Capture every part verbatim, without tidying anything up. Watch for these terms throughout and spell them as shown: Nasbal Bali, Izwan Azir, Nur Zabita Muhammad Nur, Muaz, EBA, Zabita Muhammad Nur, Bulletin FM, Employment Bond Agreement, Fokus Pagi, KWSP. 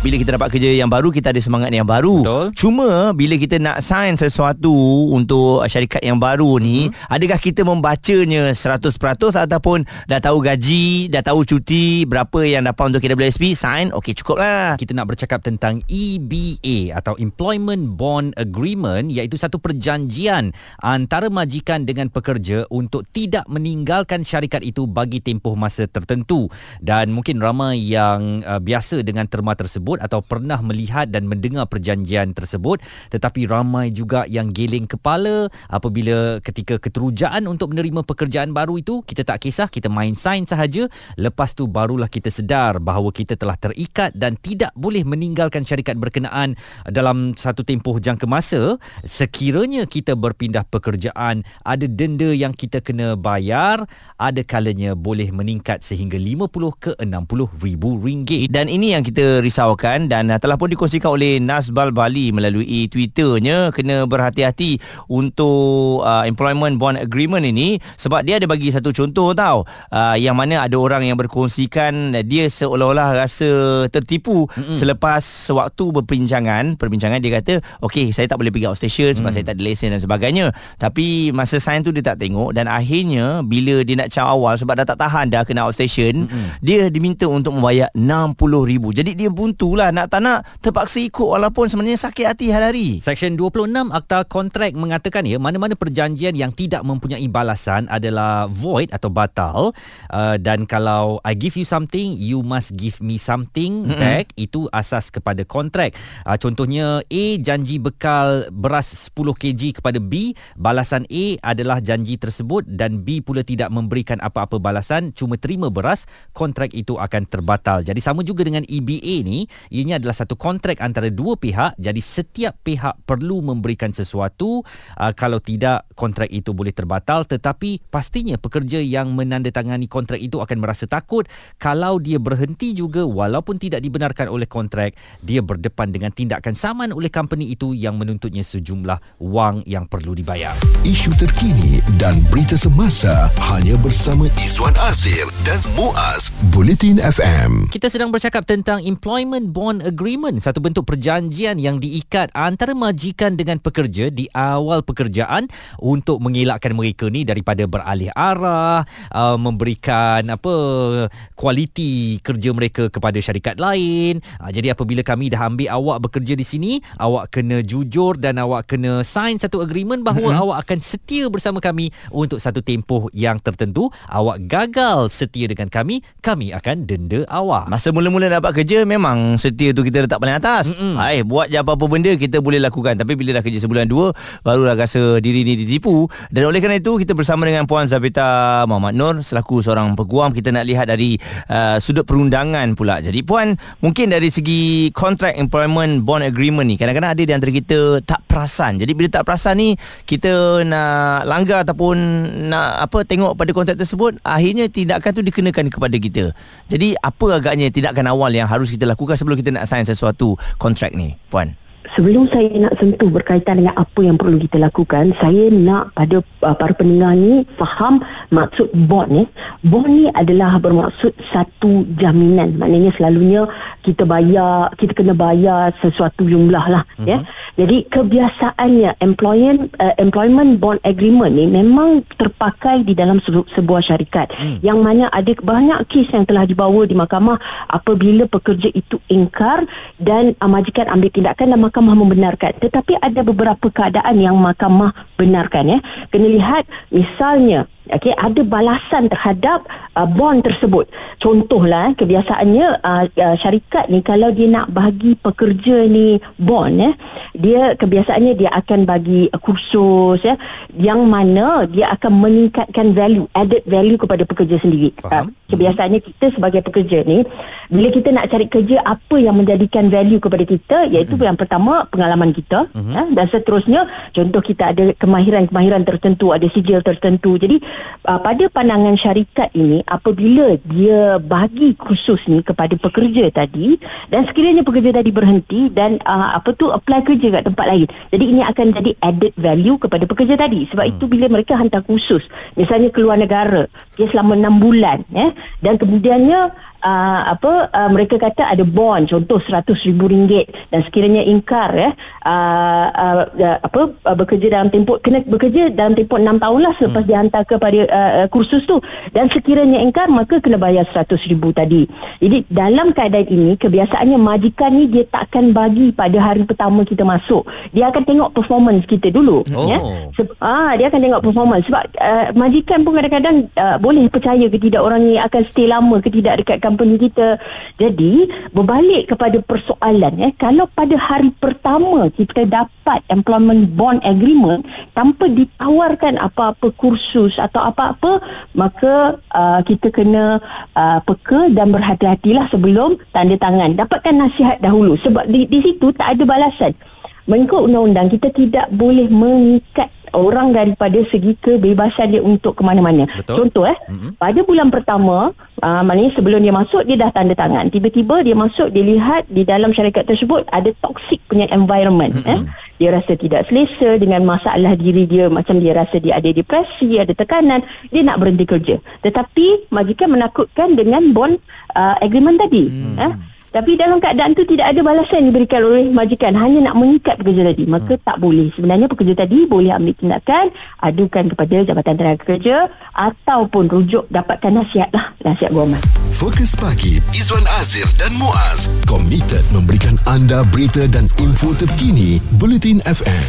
Bila kita dapat kerja yang baru, kita ada semangat yang baru. Betul. Cuma bila kita nak sign sesuatu untuk syarikat yang baru ni, hmm. adakah kita membacanya seratus peratus ataupun dah tahu gaji, dah tahu cuti, berapa yang dapat untuk K W S P, sign, okey cukup lah. Kita nak bercakap tentang E B A atau Employment Bond Agreement, iaitu satu perjanjian antara majikan dengan pekerja untuk tidak meninggalkan syarikat itu bagi tempoh masa tertentu. Dan mungkin ramai yang uh, biasa dengan terma tersebut atau pernah melihat dan mendengar perjanjian tersebut, tetapi ramai juga yang geleng kepala apabila ketika keterujaan untuk menerima pekerjaan baru itu, kita tak kisah, kita main sign sahaja. Lepas tu barulah kita sedar bahawa kita telah terikat dan tidak boleh meninggalkan syarikat berkenaan dalam satu tempoh jangka masa. Sekiranya kita berpindah pekerjaan, ada denda yang kita kena bayar, ada kalanya boleh meningkat sehingga lima puluh ke enam puluh ribu ringgit. Dan ini yang kita risau, dan telah pun dikongsikan oleh Nasbal Bali melalui Twitternya. Kena berhati-hati untuk uh, Employment Bond Agreement ini, sebab dia ada bagi satu contoh tau, uh, yang mana ada orang yang berkongsikan dia seolah-olah rasa tertipu. Mm-mm. Selepas sewaktu berpincangan Perbincangan dia kata, okey, saya tak boleh pergi outstation sebab mm. saya tak ada lesen dan sebagainya. Tapi masa sign tu dia tak tengok, dan akhirnya bila dia nak caw awal, sebab dah tak tahan dah kena outstation, Mm-mm. dia diminta untuk membayar enam puluh ribu. Jadi dia buntu lah, nak tak nak terpaksa ikut walaupun sebenarnya sakit hati hari-hari. Seksyen dua puluh enam Akta Kontrak mengatakan ya, mana-mana perjanjian yang tidak mempunyai balasan adalah void atau batal, uh, dan kalau I give you something, you must give me something mm-hmm. back. Itu asas kepada kontrak. Uh, contohnya, A janji bekal beras sepuluh kilogram kepada B. Balasan A adalah janji tersebut dan B pula tidak memberikan apa-apa balasan, cuma terima beras. Kontrak itu akan terbatal. Jadi sama juga dengan E B A ni, ianya adalah satu kontrak antara dua pihak. Jadi setiap pihak perlu memberikan sesuatu, uh, kalau tidak kontrak itu boleh terbatal. Tetapi pastinya pekerja yang menandatangani kontrak itu akan merasa takut kalau dia berhenti juga walaupun tidak dibenarkan oleh kontrak. Dia berdepan dengan tindakan saman oleh company itu yang menuntutnya sejumlah wang yang perlu dibayar. Isu terkini dan berita semasa hanya bersama Izwan Azir dan Muaz, Bulletin F M. Kita sedang bercakap tentang Employment Bond Agreement, satu bentuk perjanjian yang diikat antara majikan dengan pekerja di awal pekerjaan untuk mengelakkan mereka ni daripada beralih arah, uh, memberikan apa kualiti kerja mereka kepada syarikat lain. Uh, jadi apabila kami dah ambil awak bekerja di sini, awak kena jujur dan awak kena sign satu agreement bahawa mm-hmm. awak akan setia bersama kami untuk satu tempoh yang tertentu. Awak gagal setia dengan kami, kami akan denda awak. Masa mula-mula dapat kerja, memang memang setia tu kita letak paling atas. Hai, buat je apa-apa benda kita boleh lakukan. Tapi bila dah kerja sebulan dua, barulah rasa diri ni ditipu. Dan oleh kerana itu, kita bersama dengan Puan Zabita Muhammad Nur selaku seorang peguam. Kita nak lihat dari uh, sudut perundangan pula. Jadi Puan, mungkin dari segi kontrak Employment Bond Agreement ni, kadang-kadang ada di antara kita tak perasan. Jadi bila tak perasan ni, kita nak langgar ataupun nak apa tengok pada kontrak tersebut, akhirnya tindakan tu dikenakan kepada kita. Jadi apa agaknya tindakan awal yang harus kita lakukan sebelum kita nak sign sesuatu kontrak ni, Puan? Sebelum saya nak sentuh berkaitan dengan apa yang perlu kita lakukan, saya nak pada uh, para pendengar ni faham maksud bond ni. Bond ni adalah bermaksud satu jaminan. Maknanya selalunya kita bayar, kita kena bayar sesuatu jumlah lah. Uh-huh. Ya. Jadi kebiasaannya employment uh, employment bond agreement ni memang terpakai di dalam sebu- sebuah syarikat. Hmm. Yang mana ada banyak kes yang telah dibawa di mahkamah apabila pekerja itu ingkar dan uh, majikan ambil tindakan dan mahkamah membenarkan. Tetapi ada beberapa keadaan yang mahkamah benarkan ya. Kena lihat misalnya okay, ada balasan terhadap uh, bond tersebut. Contohlah, kebiasaannya uh, uh, syarikat ni kalau dia nak bagi pekerja ni bond, eh, dia kebiasaannya dia akan bagi uh, kursus ya, yang mana dia akan meningkatkan value, added value kepada pekerja sendiri. Uh, kebiasaannya kita sebagai pekerja ni, bila kita nak cari kerja, apa yang menjadikan value kepada kita, iaitu mm-hmm. yang pertama pengalaman kita, mm-hmm. eh, dan seterusnya. Contoh kita ada kemahiran-kemahiran tertentu, ada sijil tertentu. Jadi uh, pada pandangan syarikat ini, apabila dia bagi khusus ni kepada pekerja tadi dan sekiranya pekerja tadi berhenti dan uh, apa tu apply kerja kat tempat lain, jadi ini akan jadi added value kepada pekerja tadi. Sebab hmm. itu bila mereka hantar khusus, misalnya keluar negara dia selama enam bulan eh, dan kemudiannya uh, apa uh, mereka kata ada bond contoh seratus ribu ringgit dan sekiranya ingkar eh uh, uh, uh, apa uh, bekerja dalam tempoh kena bekerja dalam tempoh enam tahun lah selepas hmm. dia hantar kepada uh, kursus tu dan sekiranya ingkar maka kena bayar seratus ribu tadi. Jadi dalam keadaan ini kebiasaannya majikan ni dia takkan bagi pada hari pertama kita masuk. Dia akan tengok performance kita dulu oh. ya. Se- ah dia akan tengok performance sebab uh, majikan pun kadang-kadang uh, boleh percaya ke tidak orang ni akan stay lama ke tidak dekat company kita. Jadi berbalik kepada persoalan ya, kalau pada hari pertama kita dapat Employment Bond Agreement tanpa ditawarkan apa-apa kursus atau apa-apa, maka uh, kita kena uh, peka dan berhati-hatilah sebelum tanda tangan. Dapatkan nasihat dahulu sebab di, di situ tak ada balasan. Mengikut undang-undang kita tidak boleh mengikat orang daripada segi kebebasan dia untuk ke mana-mana. Betul. Contoh eh mm-hmm. pada bulan pertama uh, maknanya sebelum dia masuk dia dah tanda tangan. Tiba-tiba dia masuk dia lihat di dalam syarikat tersebut ada toksik punya environment mm-hmm. eh dia rasa tidak selesa dengan masalah diri dia, macam dia rasa dia ada depresi, ada tekanan, dia nak berhenti kerja. Tetapi majikan menakutkan dengan bond uh, agreement tadi mm. eh tapi dalam keadaan tu tidak ada balasan diberikan oleh majikan, hanya nak mengikat pekerja tadi. Maka hmm. tak boleh. Sebenarnya pekerja tadi boleh ambil tindakan, adukan kepada Jabatan Tenaga Kerja ataupun rujuk, dapatkan nasihat lah, nasihat guaman. Fokus Pagi, Izwan Azir dan Muaz, komited memberikan anda berita dan info terkini Bulletin F M.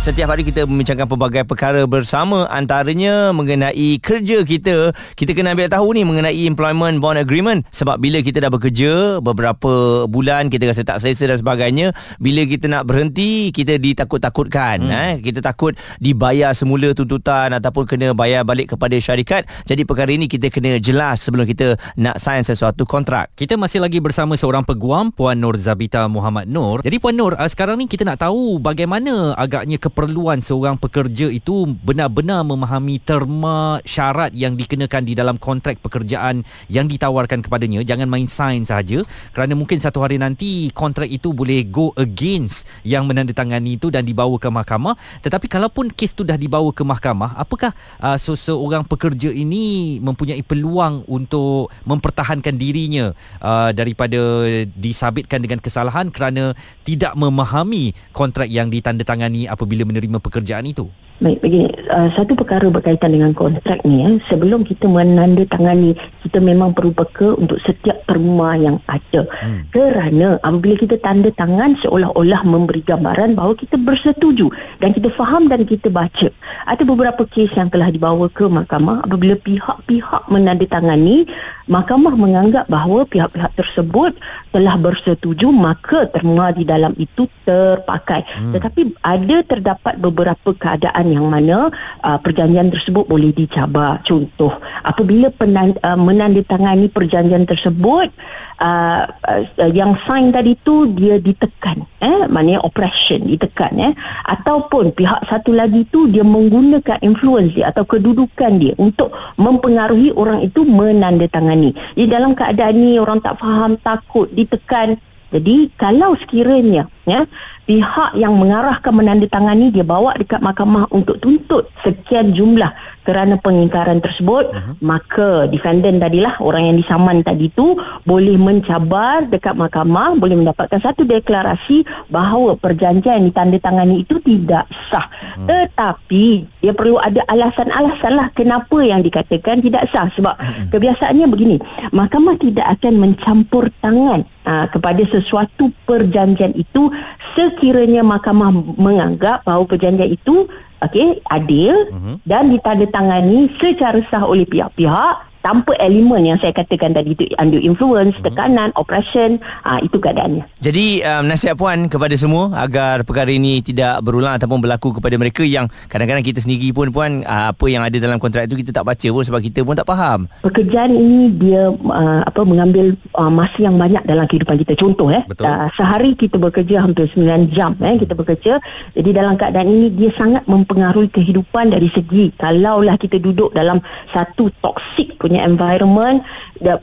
Setiap hari kita membincangkan pelbagai perkara bersama, antaranya mengenai kerja kita. Kita kena ambil tahu ni mengenai Employment Bond Agreement. Sebab bila kita dah bekerja beberapa bulan, kita rasa tak selesa dan sebagainya. Bila kita nak berhenti, kita ditakut-takutkan. Hmm. Eh? Kita takut dibayar semula tuntutan ataupun kena bayar balik kepada syarikat. Jadi perkara ini kita kena jelas sebelum kita nak sign sesuatu kontrak. Kita masih lagi bersama seorang peguam, Puan Nur Zabita Muhammad Nur. Jadi Puan Nur, sekarang ni kita nak tahu bagaimana agaknya ke perluan seorang pekerja itu benar-benar memahami terma syarat yang dikenakan di dalam kontrak pekerjaan yang ditawarkan kepadanya. Jangan main sign sahaja, kerana mungkin satu hari nanti kontrak itu boleh go against yang menandatangani itu dan dibawa ke mahkamah. Tetapi kalaupun kes itu dah dibawa ke mahkamah, apakah uh, seseorang pekerja ini mempunyai peluang untuk mempertahankan dirinya uh, daripada disabitkan dengan kesalahan kerana tidak memahami kontrak yang ditandatangani apabila menerima pekerjaan itu? Baik, begini, uh, satu perkara berkaitan dengan kontrak ni eh, sebelum kita menandatangani, kita memang perlu peka untuk setiap terma yang ada. Hmm. Kerana apabila kita tanda tangan seolah-olah memberi gambaran bahawa kita bersetuju dan kita faham dan kita baca. Ada beberapa kes yang telah dibawa ke mahkamah apabila pihak-pihak menandatangani, mahkamah menganggap bahawa pihak-pihak tersebut telah bersetuju, maka terma di dalam itu terpakai. Hmm. Tetapi ada terdapat beberapa keadaan yang mana uh, perjanjian tersebut boleh dicabar. Contoh, apabila penan, uh, menandatangani perjanjian tersebut, uh, uh, yang sign tadi tu dia ditekan, eh, maknanya oppression ditekan, eh, ataupun pihak satu lagi tu dia menggunakan influence dia atau kedudukan dia untuk mempengaruhi orang itu menandatangani. Jadi dalam keadaan ni orang tak faham, takut, ditekan. Jadi kalau sekiranya ya, pihak yang mengarahkan menandatangani dia bawa dekat mahkamah untuk tuntut sekian jumlah kerana pengingkaran tersebut, uh-huh. maka defendant tadilah, orang yang disaman tadi tu boleh mencabar dekat mahkamah, boleh mendapatkan satu deklarasi bahawa perjanjian yang ditandatangani itu tidak sah. Uh-huh. Tetapi dia perlu ada alasan-alasan lah kenapa yang dikatakan tidak sah. Sebab uh-huh. kebiasaannya begini, mahkamah tidak akan mencampur tangan aa, kepada sesuatu perjanjian itu sekiranya mahkamah menganggap bahawa perjanjian itu okey adil uh-huh. dan ditandatangani secara sah oleh pihak-pihak tanpa elemen yang saya katakan tadi itu, undue influence, tekanan, oppression, aa, itu keadaannya. Jadi um, nasihat puan kepada semua agar perkara ini tidak berulang ataupun berlaku kepada mereka yang kadang-kadang kita sendiri pun puan aa, apa yang ada dalam kontrak itu kita tak baca pun sebab kita pun tak faham. Pekerjaan ini dia aa, apa mengambil aa, masa yang banyak dalam kehidupan kita. Contoh eh aa, sehari kita bekerja hampir sembilan jam eh kita bekerja. Jadi dalam keadaan ini dia sangat mempengaruhi kehidupan dari segi kalaulah kita duduk dalam satu toksik punya environment,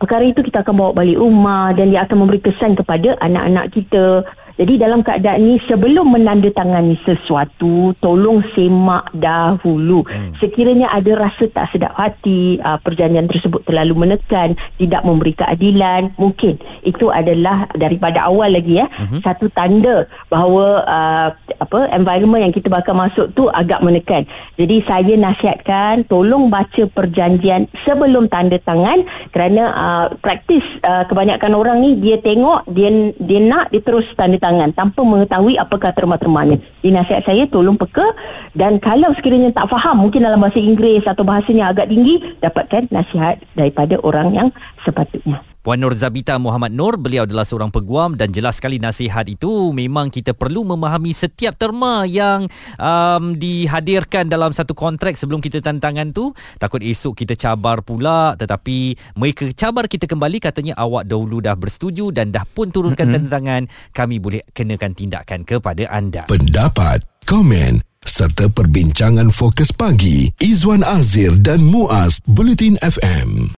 perkara itu kita akan bawa balik rumah dan dia akan memberi kesan kepada anak-anak kita. Jadi dalam keadaan ni sebelum menandatangani sesuatu, tolong semak dahulu. Hmm. Sekiranya ada rasa tak sedap hati, aa, perjanjian tersebut terlalu menekan, tidak memberi keadilan, mungkin itu adalah daripada awal lagi ya, hmm. satu tanda bahawa aa, apa environment yang kita bakal masuk tu agak menekan. Jadi saya nasihatkan tolong baca perjanjian sebelum tanda tangan kerana aa, praktis aa, kebanyakan orang ni dia tengok, dia dia nak dia terus tanda tangan tanpa mengetahui apakah terma-termanya. Di nasihat saya tolong peka, dan kalau sekiranya tak faham mungkin dalam bahasa Inggeris atau bahasanya agak tinggi, dapatkan nasihat daripada orang yang sepatutnya. Puan Nur Zabita Muhammad Nur, beliau adalah seorang peguam dan jelas sekali nasihat itu memang kita perlu memahami setiap terma yang um, dihadirkan dalam satu kontrak sebelum kita tanda tangan tu. Takut esok kita cabar pula, tetapi mereka cabar kita kembali katanya awak dahulu dah bersetuju dan dah pun turunkan mm-hmm. tanda tangan, kami boleh kenakan tindakan kepada anda. Pendapat, komen serta perbincangan Fokus Pagi Izwan Azir dan Muaz, Bulletin F M.